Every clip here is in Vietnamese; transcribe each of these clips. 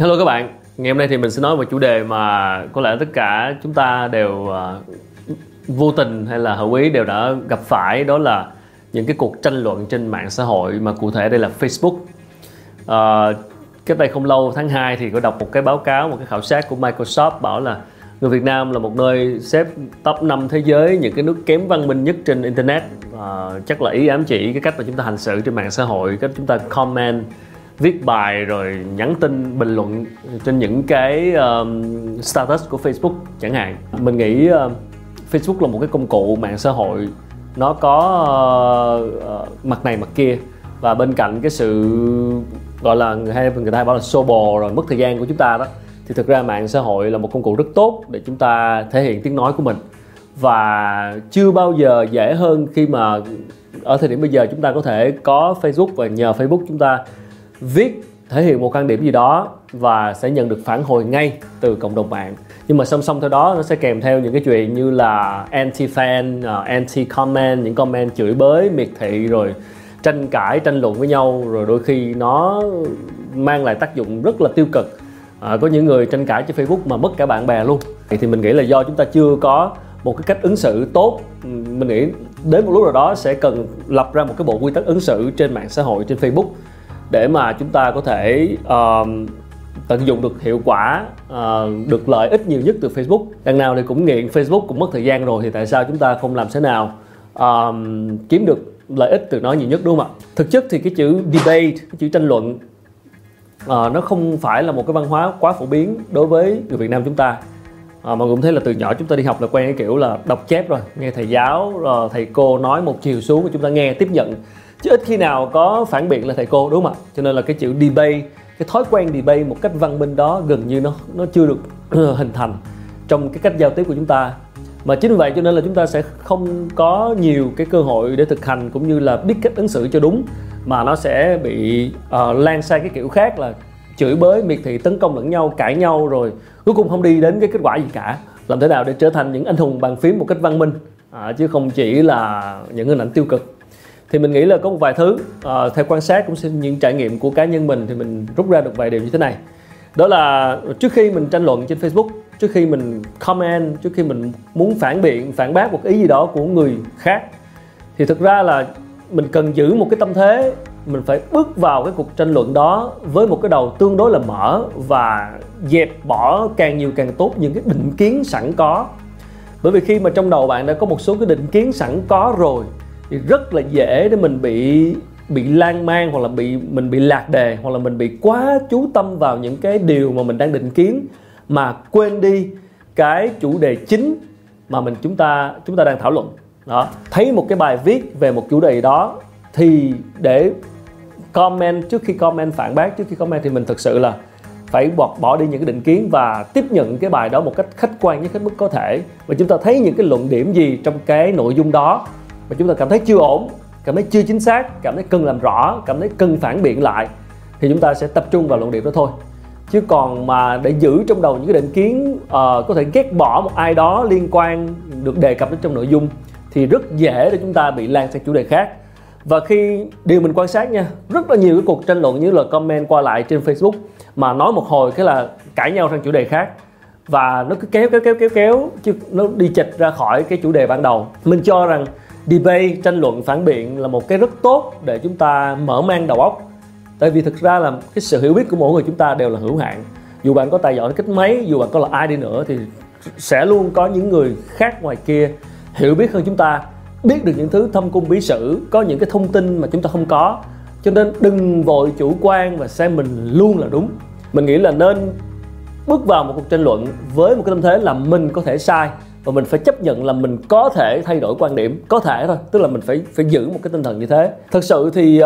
Hello các bạn, ngày hôm nay thì mình sẽ nói về chủ đề mà có lẽ tất cả chúng ta đều vô tình hay là hữu ý đều đã gặp phải, đó là những cái cuộc tranh luận trên mạng xã hội, mà cụ thể đây là Facebook. Cách đây không lâu, tháng 2 thì có đọc một cái báo cáo, một cái khảo sát của Microsoft bảo là người Việt Nam là một nơi xếp top 5 thế giới những cái nước kém văn minh nhất trên Internet. Chắc là ý ám chỉ cái cách mà chúng ta hành xử trên mạng xã hội, cách chúng ta comment, viết bài rồi nhắn tin, bình luận trên những cái status của Facebook chẳng hạn. Mình nghĩ Facebook là một cái công cụ mạng xã hội, nó có mặt này mặt kia, và bên cạnh cái sự gọi là người ta hay bảo là xô bồ rồi mất thời gian của chúng ta đó, thì thực ra mạng xã hội là một công cụ rất tốt để chúng ta thể hiện tiếng nói của mình. Và chưa bao giờ dễ hơn khi mà ở thời điểm bây giờ chúng ta có thể có Facebook, và nhờ Facebook chúng ta viết, thể hiện một quan điểm gì đó và sẽ nhận được phản hồi ngay từ cộng đồng mạng. Nhưng mà song song theo đó nó sẽ kèm theo những cái chuyện như là anti-fan, anti-comment, những comment chửi bới, miệt thị, rồi tranh cãi, tranh luận với nhau, rồi đôi khi nó mang lại tác dụng rất là tiêu cực. Có những người tranh cãi trên Facebook mà mất cả bạn bè luôn. Thì mình nghĩ là do chúng ta chưa có một cái cách ứng xử tốt. Mình nghĩ đến một lúc nào đó sẽ cần lập ra một cái bộ quy tắc ứng xử trên mạng xã hội, trên Facebook, để mà chúng ta có thể tận dụng được hiệu quả, được lợi ích nhiều nhất từ Facebook. Đằng nào thì cũng nghiện Facebook, cũng mất thời gian rồi, thì tại sao chúng ta không làm thế nào kiếm được lợi ích từ nó nhiều nhất, đúng không ạ? Thực chất thì cái chữ debate, cái chữ tranh luận, nó không phải là một cái văn hóa quá phổ biến đối với người Việt Nam chúng ta. Mọi người cũng thấy là từ nhỏ chúng ta đi học là quen cái kiểu là đọc chép rồi, nghe thầy giáo, thầy cô nói một chiều xuống, chúng ta nghe, tiếp nhận, chứ ít khi nào có phản biện là thầy cô, đúng không ạ? Cho nên là cái chữ debate, cái thói quen debate một cách văn minh đó gần như nó chưa được hình thành trong cái cách giao tiếp của chúng ta. Mà chính vậy cho nên là chúng ta sẽ không có nhiều cái cơ hội để thực hành cũng như là biết cách ứng xử cho đúng, mà nó sẽ bị lan sang cái kiểu khác là chửi bới, miệt thị, tấn công lẫn nhau, cãi nhau, rồi cuối cùng không đi đến cái kết quả gì cả. Làm thế nào để trở thành những anh hùng bàn phím một cách văn minh, chứ không chỉ là những hình ảnh tiêu cực. Thì mình nghĩ là có một vài thứ, theo quan sát cũng như những trải nghiệm của cá nhân mình, thì mình rút ra được vài điều như thế này. Đó là trước khi mình tranh luận trên Facebook, trước khi mình comment, trước khi mình muốn phản biện, phản bác một ý gì đó của người khác, thì thực ra là mình cần giữ một cái tâm thế, mình phải bước vào cái cuộc tranh luận đó với một cái đầu tương đối là mở, và dẹp bỏ càng nhiều càng tốt những cái định kiến sẵn có. Bởi vì khi mà trong đầu bạn đã có một số cái định kiến sẵn có rồi thì rất là dễ để mình bị lan man, hoặc là mình bị lạc đề, hoặc là mình bị quá chú tâm vào những cái điều mà mình đang định kiến, mà quên đi cái chủ đề chính mà chúng ta đang thảo luận. Đó, thấy một cái bài viết về một chủ đề đó thì để comment, trước khi comment, phản bác trước khi comment, thì mình thực sự là phải bỏ đi những cái định kiến và tiếp nhận cái bài đó một cách khách quan nhất hết mức có thể. Và chúng ta thấy những cái luận điểm gì trong cái nội dung đó mà chúng ta cảm thấy chưa ổn, cảm thấy chưa chính xác, cảm thấy cần làm rõ, cảm thấy cần phản biện lại, thì chúng ta sẽ tập trung vào luận điểm đó thôi. Chứ còn mà để giữ trong đầu những cái định kiến, có thể ghét bỏ một ai đó liên quan được đề cập đến trong nội dung, thì rất dễ để chúng ta bị lan sang chủ đề khác. Và khi điều mình quan sát nha, rất là nhiều cái cuộc tranh luận như là comment qua lại trên Facebook mà nói một hồi cái là cãi nhau sang chủ đề khác, và nó cứ kéo chứ nó đi chệch ra khỏi cái chủ đề ban đầu. Mình cho rằng debate, tranh luận, phản biện là một cái rất tốt để chúng ta mở mang đầu óc. Tại vì thực ra là cái sự hiểu biết của mỗi người chúng ta đều là hữu hạn. Dù bạn có tài giỏi cách mấy, dù bạn có là ai đi nữa, thì sẽ luôn có những người khác ngoài kia hiểu biết hơn chúng ta, biết được những thứ thâm cung bí sử, có những cái thông tin mà chúng ta không có. Cho nên đừng vội chủ quan và xem mình luôn là đúng. Mình nghĩ là nên bước vào một cuộc tranh luận với một cái tâm thế là mình có thể sai, và mình phải chấp nhận là mình có thể thay đổi quan điểm, có thể thôi, tức là mình phải giữ một cái tinh thần như thế. Thật sự thì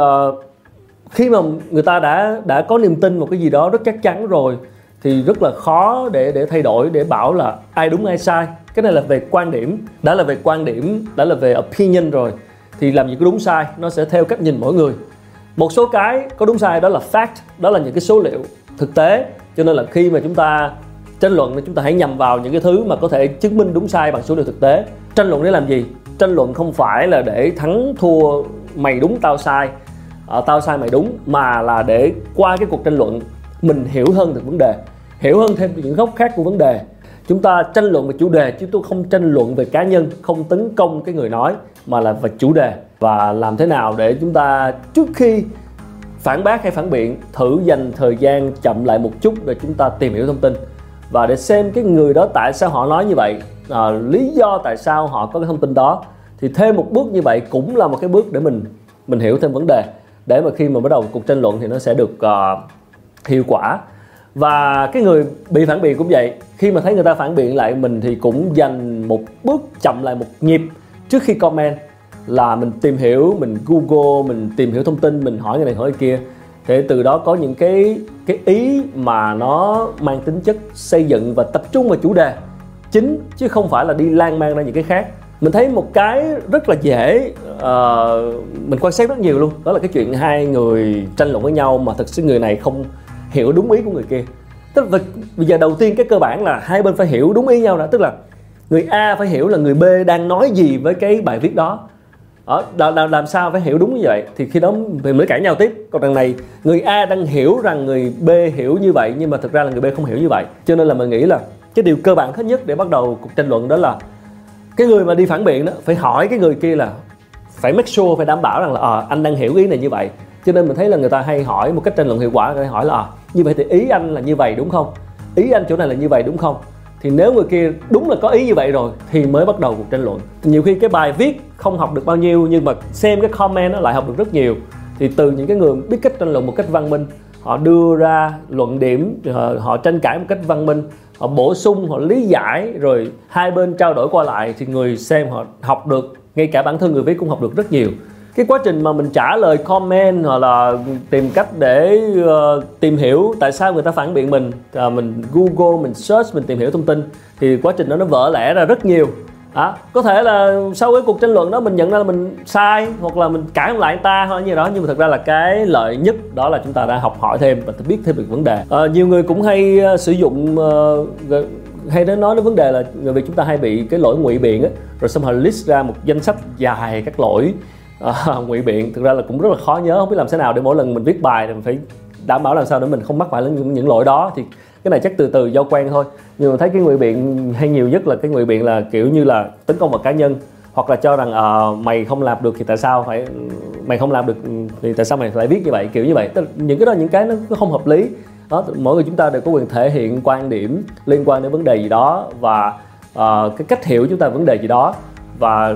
khi mà người ta đã có niềm tin một cái gì đó rất chắc chắn rồi thì rất là khó để thay đổi, để bảo là ai đúng ai sai. Cái này là về quan điểm, đã là về opinion rồi, thì làm gì có đúng sai, nó sẽ theo cách nhìn mỗi người. Một số cái có đúng sai đó là fact, đó là những cái số liệu thực tế. Cho nên là khi mà chúng ta tranh luận, chúng ta hãy nhằm vào những cái thứ mà có thể chứng minh đúng sai bằng số liệu thực tế. Tranh luận để làm gì? Tranh luận không phải là để thắng thua, mày đúng tao sai, tao sai mày đúng, mà là để qua cái cuộc tranh luận mình hiểu hơn về vấn đề, hiểu hơn thêm những góc khác của vấn đề. Chúng ta tranh luận về chủ đề chứ tôi không tranh luận về cá nhân, không tấn công cái người nói mà là về chủ đề. Và làm thế nào để chúng ta trước khi phản bác hay phản biện thử dành thời gian chậm lại một chút để chúng ta tìm hiểu thông tin và để xem cái người đó tại sao họ nói như vậy, lý do tại sao họ có cái thông tin đó. Thì thêm một bước như vậy cũng là một cái bước để mình hiểu thêm vấn đề, để mà khi mà bắt đầu cuộc tranh luận thì nó sẽ được hiệu quả. Và cái người bị phản biện cũng vậy, khi mà thấy người ta phản biện lại mình thì cũng dành một bước chậm lại một nhịp trước khi comment, là mình tìm hiểu, mình Google, mình tìm hiểu thông tin, mình hỏi người này hỏi người kia, để từ đó có những cái ý mà nó mang tính chất xây dựng và tập trung vào chủ đề chính chứ không phải là đi lan man ra những cái khác. Mình thấy một cái rất là dễ, mình quan sát rất nhiều luôn, đó là cái chuyện hai người tranh luận với nhau mà thực sự người này không hiểu đúng ý của người kia. Tức là bây giờ đầu tiên cái cơ bản là hai bên phải hiểu đúng ý nhau đã, tức là người A phải hiểu là người B đang nói gì với cái bài viết đó. Làm sao phải hiểu đúng như vậy thì khi đó mình mới cãi nhau tiếp. Còn đằng này người A đang hiểu rằng người B hiểu như vậy nhưng mà thực ra là người B không hiểu như vậy. Cho nên là mình nghĩ là cái điều cơ bản nhất để bắt đầu cuộc tranh luận đó là cái người mà đi phản biện đó phải hỏi cái người kia, là phải make sure, phải đảm bảo rằng là anh đang hiểu ý này như vậy. Cho nên mình thấy là người ta hay hỏi một cách tranh luận hiệu quả, người ta hỏi là như vậy thì ý anh là như vậy đúng không? Ý anh chỗ này là như vậy đúng không? Thì nếu người kia đúng là có ý như vậy rồi thì mới bắt đầu cuộc tranh luận. Nhiều khi cái bài viết không học được bao nhiêu nhưng mà xem cái comment nó lại học được rất nhiều. Thì từ những cái người biết cách tranh luận một cách văn minh, họ đưa ra luận điểm, họ tranh cãi một cách văn minh, họ bổ sung, họ lý giải, rồi hai bên trao đổi qua lại thì người xem họ học được, ngay cả bản thân người viết cũng học được rất nhiều. Cái quá trình mà mình trả lời comment hoặc là tìm cách để tìm hiểu tại sao người ta phản biện mình, mình Google, mình search, mình tìm hiểu thông tin thì quá trình đó nó vỡ lẽ ra rất nhiều. Có thể là sau cái cuộc tranh luận đó mình nhận ra là mình sai hoặc là mình cãi lại người ta hoặc như đó, nhưng mà thực ra là cái lợi nhất đó là chúng ta đã học hỏi thêm và biết thêm về vấn đề. Nhiều người cũng hay sử dụng hay nói đến vấn đề là người Việt chúng ta hay bị cái lỗi ngụy biện ấy, rồi xong họ list ra một danh sách dài các lỗi ngụy biện. Thực ra là cũng rất là khó nhớ, không biết làm thế nào để mỗi lần mình viết bài thì mình phải đảm bảo làm sao để mình không mắc phải những lỗi đó. Thì cái này chắc từ từ do quen thôi, nhưng mà thấy cái ngụy biện hay nhiều nhất là cái ngụy biện là kiểu như là tấn công vào cá nhân, hoặc là cho rằng mày không làm được thì tại sao phải, mày không làm được thì tại sao mày lại viết như vậy, kiểu như vậy. Tức là những cái đó, những cái nó không hợp lý đó. Mỗi người chúng ta đều có quyền thể hiện quan điểm liên quan đến vấn đề gì đó và cái cách hiểu chúng ta vấn đề gì đó và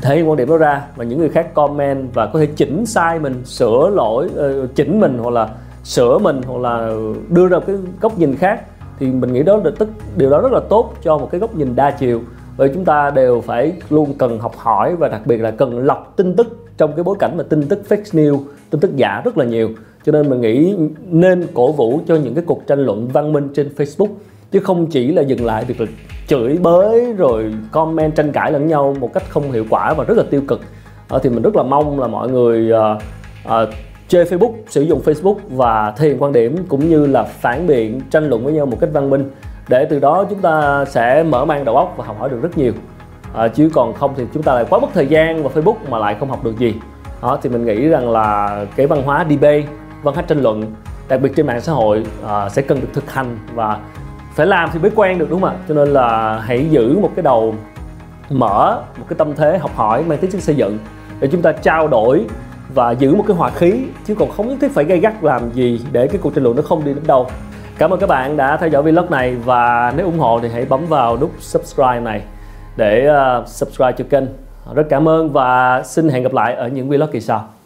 thể hiện quan điểm đó ra, và những người khác comment và có thể chỉnh sai mình, sửa lỗi, chỉnh mình hoặc là sửa mình hoặc là đưa ra một cái góc nhìn khác. Thì mình nghĩ đó là điều đó rất là tốt cho một cái góc nhìn đa chiều. Bởi chúng ta đều phải luôn cần học hỏi và đặc biệt là cần lọc tin tức trong cái bối cảnh mà tin tức fake news, tin tức giả rất là nhiều. Cho nên mình nghĩ nên cổ vũ cho những cái cuộc tranh luận văn minh trên Facebook, chứ không chỉ là dừng lại việc là chửi bới rồi comment tranh cãi lẫn nhau một cách không hiệu quả và rất là tiêu cực. Thì mình rất là mong là mọi người chơi Facebook, sử dụng Facebook và thể hiện quan điểm cũng như là phản biện, tranh luận với nhau một cách văn minh, để từ đó chúng ta sẽ mở mang đầu óc và học hỏi được rất nhiều. Chứ còn không thì chúng ta lại quá mất thời gian vào Facebook mà lại không học được gì. Thì mình nghĩ rằng là cái văn hóa debate, văn hóa tranh luận đặc biệt trên mạng xã hội sẽ cần được thực hành và phải làm thì mới quen được, đúng không ạ? Cho nên là hãy giữ một cái đầu mở, một cái tâm thế học hỏi mang tính chất xây dựng để chúng ta trao đổi và giữ một cái hòa khí, chứ còn không nhất thiết phải gay gắt làm gì để cái cuộc tranh luận nó không đi đến đâu. Cảm ơn các bạn đã theo dõi vlog này, và nếu ủng hộ thì hãy bấm vào nút subscribe này để subscribe cho kênh. Rất cảm ơn và xin hẹn gặp lại ở những vlog kỳ sau.